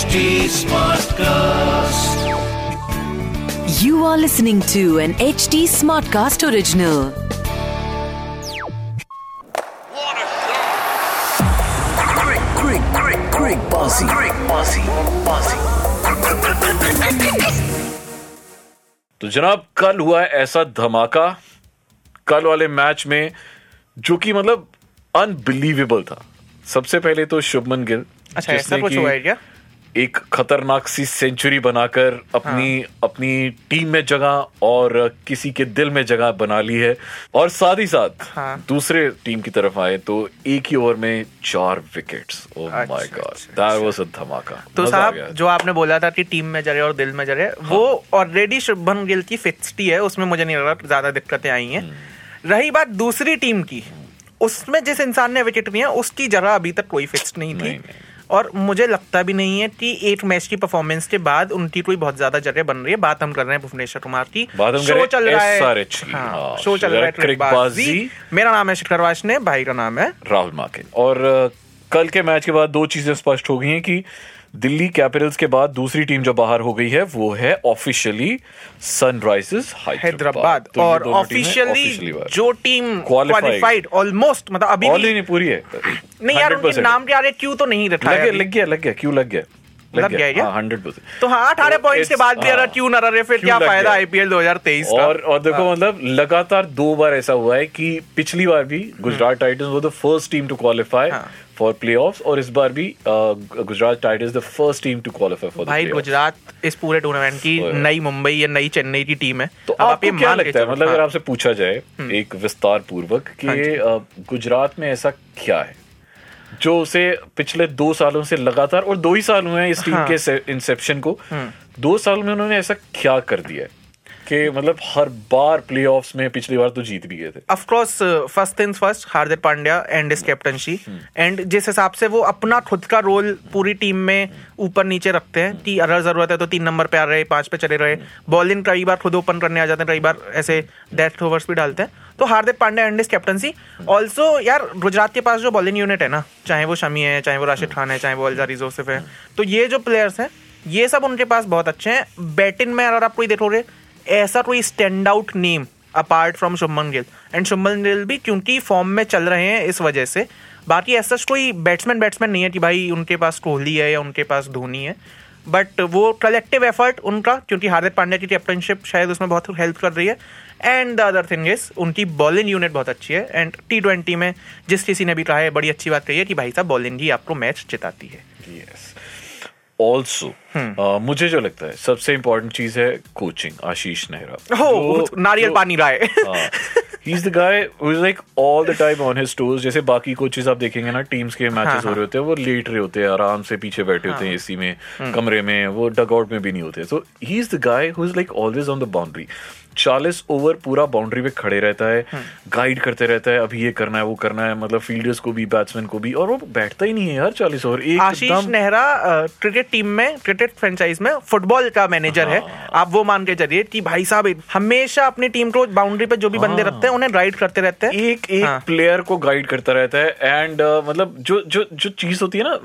HD Smartcast. You are listening to an HD Smartcast original. What a shot! Quick, bossy. तो जनाब कल हुआ ऐसा धमाका कल वाले मैच में जो कि मतलब अनबिलीवेबल था. सबसे पहले तो शुभमन गिल अच्छा ऐसा कुछ हुआ है क्या? एक खतरनाक सी सेंचुरी बनाकर अपनी टीम में जगह और किसी के दिल में जगह बना ली है. और साथ ही साथ दूसरे टीम की तरफ आए तो एक ही ओवर में 4 wickets. Oh my God, that was a धमाका. तो साहब जो आपने बोला था कि टीम में जरे और दिल में जरे, वो ऑलरेडी शुभमन गिल की 50 है, उसमें मुझे नहीं लग रहा ज्यादा दिक्कतें आई हैं. रही बात दूसरी टीम की, उसमें जिस इंसान ने विकेट लिया उसकी जगह अभी तक कोई फिक्स नहीं थी. और मुझे लगता भी नहीं है कि एक मैच की परफॉर्मेंस के बाद उनकी कोई बहुत ज्यादा जगह बन रही है. बात हम कर रहे हैं भुवनेश्वर कुमार की. शो चल रहा है, शो चल रहा है. मेरा नाम है शिखर वार्ष्णेय, भाई का नाम है राहुल माकिन. और कल के मैच के बाद 2 चीजें स्पष्ट हो गई हैं कि दिल्ली कैपिटल्स के बाद दूसरी टीम जो बाहर हो गई है वो है ऑफिशियली सनराइजर्स हैदराबाद. और ऑफिशियली जो टीम क्वालिफाइड ऑलमोस्ट, मतलब अभी ऑलरेडी नहीं पूरी है. नहीं यार, उनके नाम के आगे क्यों तो नहीं रखा है. लग गया 100%. तो हाँ 18 पॉइंट के बाद भी अगर क्यों ना रहे, फिर क्या फायदा आईपीएल 2023 का. और देखो मतलब लगातार 2 बार ऐसा हुआ है कि पिछली बार भी गुजरात टाइटंस वो the first team to qualify for playoffs, और इस बार भी Gujarat Titans the first team to qualify for the playoffs. भाई गुजरात इस पूरे टूर्नामेंट की नई मुंबई या नई चेन्नई की टीम है. तो आपको क्या लगता है, मतलब अगर आपसे पूछा जाए एक विस्तार पूर्वक कि गुजरात में ऐसा क्या है जो उसे पिछले 2 सालों से लगातार, और 2 ही साल हुए हैं इस टीम के इंसेप्शन को, 2 साल में उन्होंने ऐसा क्या कर दिया है कि मतलब हर बार प्लेऑफ्स में, पिछली बार तो जीत भी गए थे. Of course first things first, Hardik Pandya and his captaincy, and जिस हिसाब से वो अपना खुद का रोल पूरी टीम में ऊपर नीचे रखते हैं कि अगर जरूरत है तो 3 नंबर पे आ रहे, 5 पे चले रहे. बॉलिंग कई बार खुद ओपन करने आ जाते हैं, कई बार ऐसे डेथ ओवर्स भी डालते हैं. तो Hardik Pandya and his captaincy also. यार गुजरात के पास जो बॉलिंग यूनिट है ना, चाहे वो शमी है, चाहे वो राशिद खान है, चाहे वो अलजारी जोसेफ है, तो ये जो प्लेयर्स हैं ये सब उनके पास बहुत अच्छे हैं. बैटिंग में अगर आप कोई देखोगे ऐसा कोई stand out name apart from Shubman Gill, and Shubman Gill भी क्योंकि फॉर्म में चल रहे हैं इस वजह से. बाकी ऐसा कोई बैट्समैन नहीं है कि भाई उनके पास कोहली है या उनके पास धोनी है, बट वो कलेक्टिव एफर्ट उनका, क्योंकि हार्दिक पांड्या की कैप्टनशिप शायद उसमें बहुत हेल्प कर रही है. And the other thing is उनकी बॉलिंग यूनिट बहुत अच्छी है. एंड T20 में जिस किसी ने भी कहा है, बड़ी अच्छी बात कही है कि भाई साहब बॉलिंग ही आपको मैच जिताती है. ऑल्सो मुझे जो लगता है सबसे इम्पोर्टेंट चीज है कोचिंग. आशीष नेहरा, नारियल पानी राय, he is the guy who is like all the time on his toes. जैसे बाकी कोचेस आप देखेंगे ना, टीम्स के मैचेस हो रहे होते हैं, वो लेट रहे होते हैं, आराम से पीछे बैठे होते हैं एसी में, कमरे में, वो डगआउट में भी नहीं होते. So he is the guy who is like always on the boundary. 40 over पूरा बाउंड्री पे खड़े रहता है, गाइड करते रहता है, अभी ये करना है वो करना है, मतलब फील्डर्स को भी, बैट्समैन को भी, और वो बैठता ही नहीं है यार 40 ओवर एकदम. आशीष नेहरा क्रिकेट टीम में, क्रिकेट फ्रेंचाइज में फुटबॉल का मैनेजर है. आप वो मान के चलिए कि भाई साहब हमेशा अपनी टीम को बाउंड्री पे जो भी बंदे रखते हैं उन्हें गाइड करते रहते हैं, एक प्लेयर को गाइड करता रहता है. एंड मतलब जो चीज होती है ना,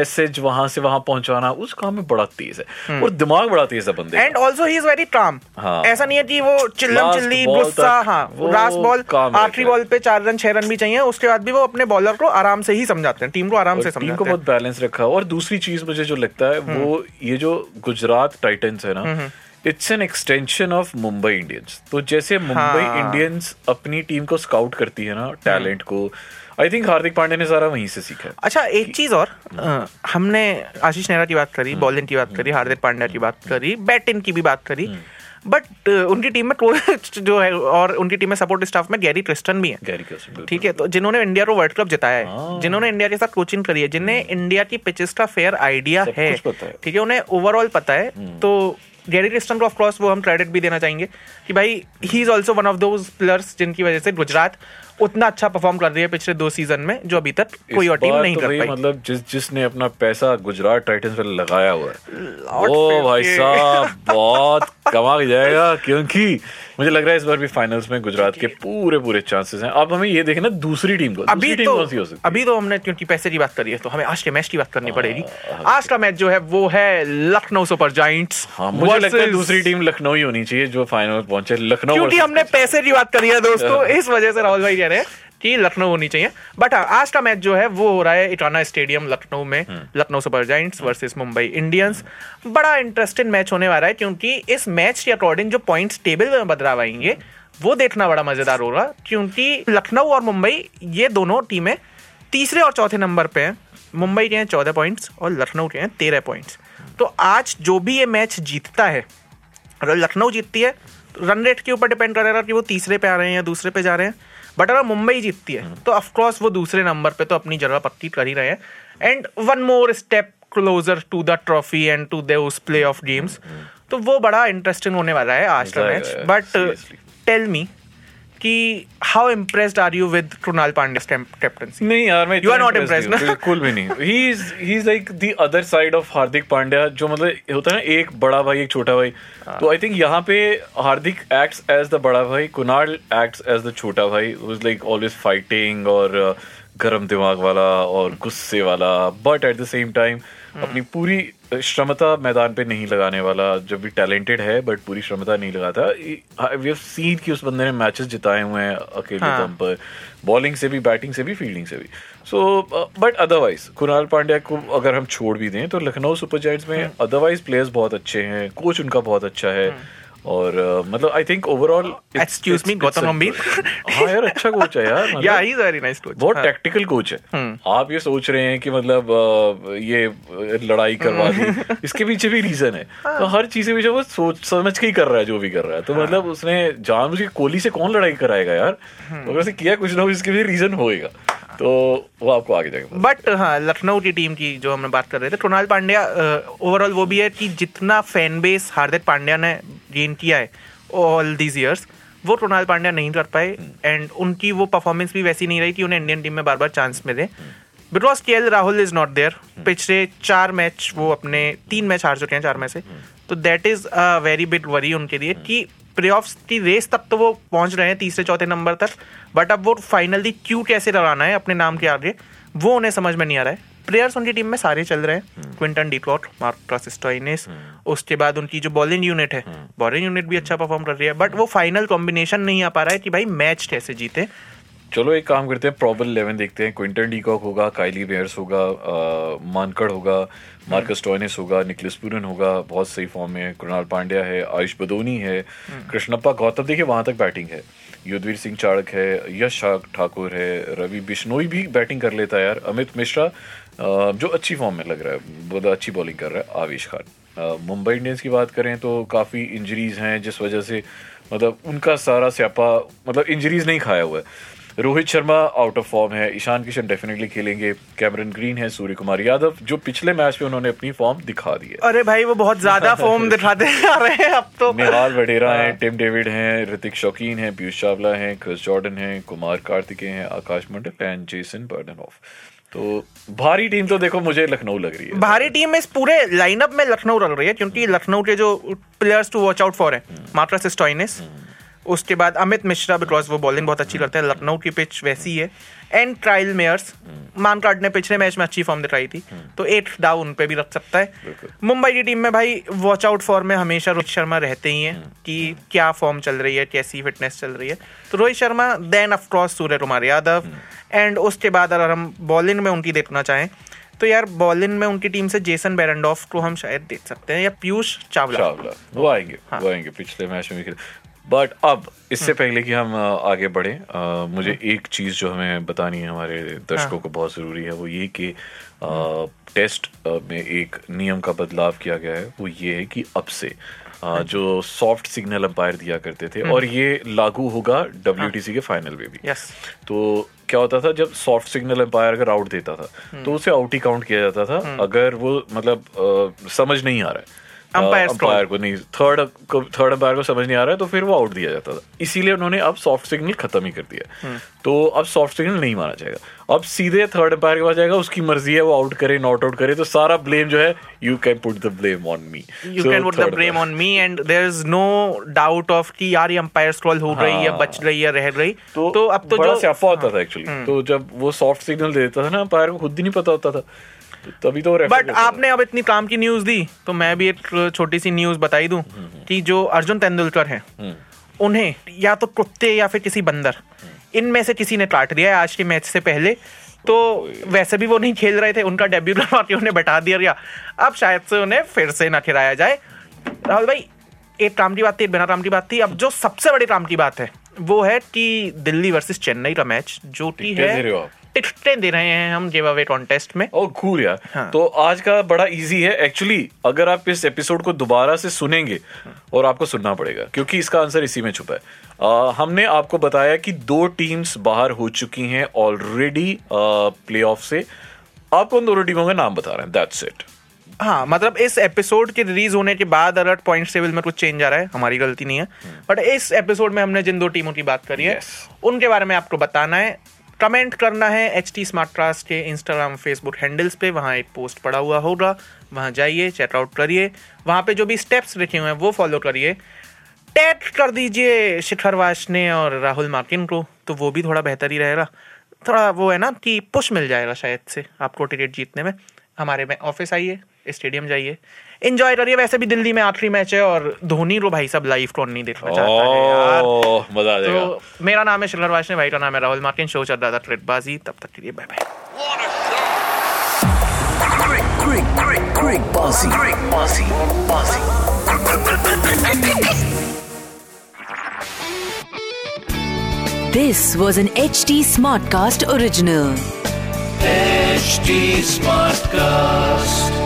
मैसेज वहां से वहां पहुंचाना, उस काम में बड़ा तेज है और दिमाग बड़ा तेज है बंदे. And also he is very calm. ऐसा नहीं है कि चिल्ली गुस्सा, लास्ट बॉल, आखिरी बॉल पे 4 रन 6 रन भी चाहिए, उसके बाद भी वो अपने बॉलर को आराम से ही समझाते हैं, टीम को आराम से समझाते हैं, टीम को बहुत बैलेंस रखा. और दूसरी चीज मुझे जो लगता है वो ये जो गुजरात टाइटंस है ना, it's an extension of Mumbai Indians. तो जैसे मुंबई इंडियंस अपनी टीम को स्काउट करती है ना, टैलेंट को, आई थिंक हार्दिक पांड्या ने सारा वहीं से सीखा है. अच्छा एक चीज और, हमने आशीष नेहरा की बात करी, बॉलिंग की बात करी, हार्दिक पांड्या की बात करी, बैटिंग की भी बात करी, बट उनकी टीम में कोच जो है और उनकी टीम में सपोर्ट स्टाफ में गैरी क्रिस्टन भी है. गैरी क्रिस्टन ठीक है, तो जिन्होंने इंडिया को वर्ल्ड कप जिताया है, जिन्होंने इंडिया के साथ कोचिंग करी है, जिन्हें इंडिया की पिचेस का फेयर आइडिया है, ठीक है, उन्हें ओवरऑल पता है. तो गैरी क्रिस्टन को ऑफकोर्स वो हम क्रेडिट भी देना चाहेंगे कि भाई he is also one of those players जिनकी वजह से गुजरात उतना अच्छा परफॉर्म कर रही है पिछले दो सीजन में, जो अभी तक कोई और टीम नहीं कर पाई। मतलब जिसने अपना पैसा गुजरात टाइटंस पर लगाया हुआ है, वो भाई साहब बहुत कमा जाएगा, क्योंकि मुझे लग रहा है इस बार भी फाइनल्स में गुजरात के पूरे पूरे चांसेस हैं। अब हमें ये देखना दूसरी टीम को, अभी तो कौन सी हो सकती है। अभी तो हमने क्योंकि पैसे की बात करी है, तो हमें आज के मैच की बात करनी पड़ेगी। आज का मैच जो है वो है लखनऊ सुपर जायंट्स। मुझे लगता है दूसरी टीम लखनऊ ही होनी चाहिए जो फाइनल पहुंचे, लखनऊ। क्योंकि हमने पैसे की बात करी है दोस्तों, इस वजह से राहुल भाई कह रहे हैं कि लखनऊ होनी चाहिए। बट आज का मैच जो है वो हो रहा है इटाना स्टेडियम लखनऊ में, Lucknow super giants versus Mumbai Indians. बड़ा इंटरेस्टिंग मैच होने वाला है, क्योंकि इस मैच के अकॉर्डिंग जो पॉइंट्स टेबल में बदलाव आएंगे वो देखना बड़ा मजेदार होगा, क्योंकि लखनऊ और मुंबई ये दोनों टीमें तीसरे और चौथे नंबर पे हैं। मुंबई के हैं 14 पॉइंट्स और लखनऊ के हैं 13 पॉइंट्स। तो आज जो भी ये मैच जीतता है, अगर लखनऊ जीतती है तो रन रेट के ऊपर डिपेंड करेगा कि वो तीसरे पे आ रहे हैं या दूसरे पे जा रहे हैं। बट अगर मुंबई जीतती है तो ऑफकोर्स वो दूसरे नंबर पे तो अपनी जगह पक्की कर ही रहे हैं, and one more step closer to the trophy and to those play of games. तो वो बड़ा इंटरेस्टिंग होने वाला है आज का मैच। बट टेल मी कि how impressed are you with Krunal Pandya captaincy? नहीं यार, मैं यू आर नॉट इम्प्रेस्ड ना, बिल्कुल भी नहीं। He is like the other side of Hardik Pandya, जो मतलब होता है ना एक बड़ा भाई एक छोटा भाई। तो आई थिंक यहाँ पे हार्दिक एक्ट्स एज द बड़ा भाई, कृणाल एक्ट्स एज द छोटा भाई, who is like always fighting और गर्म दिमाग वाला और गुस्से वाला, but at the same time अपनी पूरी क्षमता मैदान पे नहीं लगाने वाला। जब भी टैलेंटेड है बट पूरी क्षमता नहीं लगाता। वी हैव सीन कि उस बंदे ने मैचेस जिताए हुए हैं अकेले दम पर, बॉलिंग से भी, बैटिंग से भी, फील्डिंग से भी। So but otherwise Krunal Pandya को अगर हम छोड़ भी दें तो लखनऊ सुपर जायंट्स में अदरवाइज प्लेयर्स बहुत अच्छे हैं, कोच उनका बहुत अच्छा है, और मतलब I think overall excuse me Gautam Gambhir, हाँ यार अच्छा कोच है यार, या he is very nice coach, बहुत टैक्टिकल कोच है। आप ये सोच रहे हैं कि मतलब ये लड़ाई करवा दी, इसके पीछे भी रीजन है। तो हर चीज के पीछे वो सोच समझ के ही कर रहा है जो भी कर रहा है। तो मतलब उसने जानबूझ के कोहली से कौन लड़ाई कराएगा यार, अगर से किया कुछ ना कुछ इसके पीछे रीजन होएगा, तो वो आपको आगे जाएगा। बट हाँ, लखनऊ की टीम की जो हमने बात कर रहे थे, कृणाल पांड्या ओवरऑल वो भी है कि जितना फैन बेस हार्दिक पांड्या ने गेन किया है ऑल दीज ईयर्स, वो कृणाल पांड्या नहीं कर पाए, एंड उनकी वो परफॉर्मेंस भी वैसी नहीं रही कि उन्हें इंडियन टीम में बार बार चांस मिले, because KL Rahul is not there. पिछले 4 मैच वो अपने 3 मैच हार चुके हैं 4 में से, तो that is a very big worry उनके लिए कि प्लेऑफ्स की रेस तक तो वो पहुंच रहे हैं तीसरे चौथे नंबर तक, बट अब वो फाइनली क्यू कैसे लगाना है अपने नाम के आगे वो उन्हें समझ में नहीं आ रहा है। प्लेयर्स उनकी टीम में सारे चल रहे हैं, क्विंटन डिकॉक, मार्कस स्टोइनिस, उसके बाद उनकी जो बॉलिंग यूनिट है, बॉलिंग यूनिट भी अच्छा परफॉर्म कर रही है, बट वो फाइनल कॉम्बिनेशन नहीं आ पा रहा है कि भाई मैच कैसे जीते। चलो एक काम करते हैं, प्रॉबल 11 देखते हैं। क्विंटन डिकॉक होगा, काइली बेयर्स होगा, मानकड़ होगा, मार्कस स्टोइनिस होगा, निकोलस पूरन होगा, बहुत सही फॉर्म में है, कृणाल पांड्या है, आयुष बदोनी है, कृष्णप्पा गौतम देखिए वहाँ तक बैटिंग है, युद्धवीर सिंह चाड़क है, यश ठाकुर है, रवि बिश्नोई भी बैटिंग कर लेता है यार, अमित मिश्रा जो अच्छी फॉर्म में लग रहा है, बहुत अच्छी बॉलिंग कर रहा है, आवेश खान। मुंबई इंडियंस की बात करें तो काफ़ी इंजरीज हैं, जिस वजह से मतलब उनका सारा स्यापा मतलब इंजरीज नहीं खाया हुआ है। Rohit Sharma out of form है, ईशान किशन डेफिनेटली खेलेंगे, कैमरन ग्रीन है, सूर्यकुमार यादव जो पिछले मैच में उन्होंने अपनी फॉर्म दिखा दी है। अरे भाई वो बहुत ज्यादा फॉर्म दिखाते जा रहे हैं अब तो। निहाल वडेरा हैं, टिम डेविड हैं, ऋतिक शौकीन हैं, पीयूष चावला हैं, क्रिस जॉर्डन हैं, कुमार कार्तिकेय हैं, Akash Mandal and Jason Behrendorff. तो भारी टीम तो देखो मुझे लखनऊ लग रही है, भारी टीम इस पूरे लाइनअप में लखनऊ लग रही है, क्योंकि लखनऊ के जो players to watch out for है, मार्कस स्टोइनिस, उसके बाद अमित मिश्रा बिकॉज वो बॉलिंग बहुत अच्छी करते हैं, लखनऊ की पिच वैसी है, एंड ट्रायल मेयर्स, मानकाट ने पिछले मैच में अच्छी फॉर्म दिखाई थी, तो 8 दाव उन पे भी रख सकता है। मुंबई की टीम में भाई वॉच आउट फॉर्म में हमेशा रोहित शर्मा रहते ही हैं कि क्या फॉर्म चल रही है, कैसी फिटनेस चल रही है, तो Rohit Sharma, then of course Suryakumar Yadav, and उसके बाद अगर हम बॉलिंग में उनकी देखना चाहें तो यार बॉलिंग में उनकी टीम से जेसन बेहरेनडॉर्फ को हम शायद देख सकते हैं, या पीयूष चावला वो आएंगे पिछले मैच में। बट अब इससे पहले कि हम आगे बढ़ें, मुझे एक चीज़ जो हमें बतानी है हमारे दर्शकों को बहुत ज़रूरी है, वो ये कि टेस्ट में एक नियम का बदलाव किया गया है। वो ये है कि अब से जो सॉफ्ट सिग्नल अंपायर दिया करते थे, और ये लागू होगा WTC के फाइनल में भी। तो क्या होता था, जब सॉफ्ट सिग्नल अंपायर अगर आउट देता था तो उसे आउट ही काउंट किया जाता था, अगर वो मतलब समझ नहीं आ रहा है अंपायर को नहीं, थर्ड अंपायर को समझ नहीं आ रहा है तो फिर वो आउट दिया जाता था, इसीलिए उन्होंने अब सॉफ्ट सिग्नल खत्म ही कर दिया। तो अब सॉफ्ट सिग्नल नहीं माना जाएगा, अब सीधे थर्ड अंपायर के पास जाएगा, उसकी मर्जी है वो आउट करे नॉट आउट करे। तो सारा ब्लेम जो है you can put the blame on me, you can put the blame on me and there is no doubt of कि यार ये अंपायर स्क्रॉल हो रही है, बच रही है, रह रही। तो अब तो जो स्यापा होता था एक्चुअली, तो जब वो सॉफ्ट सिग्नल दे देता था ना अंपायर को खुद ही नहीं पता होता था तभी तो। बट आपने अब इतनी काम की न्यूज़ दी तो मैं भी एक छोटी सी न्यूज़ बताई दूं कि जो अर्जुन तेंदुलकर हैं उन्हें या तो कुत्ते या फिर किसी बंदर, इनमें से किसी ने काट दिया है आज के मैच से पहले। तो वैसे भी वो नहीं खेल रहे थे, उनका डेब्यू करवा के उन्हें बैठा दिया गया, अब शायद से उन्हें फिर से ना खिलाया जाए। राहुल भाई एक काम की बात थी, एक बिना काम की बात थी। अब जो सबसे बड़े काम की बात है वो है कि दिल्ली वर्सेस चेन्नई का मैच, जो कि है टिकटें दे रहे हैं हम गिव अवे कॉन्टेस्ट में। ओ कूल यार। हाँ। तो आज का बड़ा इजी है एक्चुअली, अगर आप इस एपिसोड को दोबारा से सुनेंगे और आपको सुनना पड़ेगा क्योंकि इसका आंसर इसी में छुपा है। हमने आपको बताया कि 2 टीम्स बाहर हो चुकी हैं ऑलरेडी प्लेऑफ से। आपको उन 2 टीमों का नाम बता रहे हैं, दैट्स इट। हाँ, मतलब इस एपिसोड के रिलीज होने के बाद अलर्ट पॉइंट टेबल में कुछ चेंज आ रहा है, हमारी गलती नहीं है। बट इस एपिसोड में हमने जिन 2 टीमों की बात करी है उनके बारे में आपको बताना है, कमेंट करना है HT Smartcast के इंस्टाग्राम फेसबुक हैंडल्स पे। वहाँ एक पोस्ट पड़ा हुआ होगा, वहाँ जाइए, चेकआउट करिए। वहाँ पे जो भी स्टेप्स लिखे हुए हैं वो फॉलो करिए। टैग कर दीजिए शिखर वार्ष्णेय और राहुल माकिन को, तो वो भी थोड़ा बेहतर ही रहेगा। थोड़ा वो है ना कि पुश मिल जाएगा शायद से आपको टिकट जीतने में। हमारे में ऑफिस आइए, स्टेडियम जाइए, एंजॉय करिए। वैसे भी दिल्ली में आखिरी मैच है और धोनी रो भाई सब लाइव कौन नहीं देखना चाहता है यार, मजा आ जाएगा। तो मेरा नाम है शिखर वार्ष्णेय, भाई का नाम है राहुल माकिन। शो चल रहा था क्रिकबाजी, तब तक के लिए bye bye. This was an HT Smartcast original. HT Smartcast.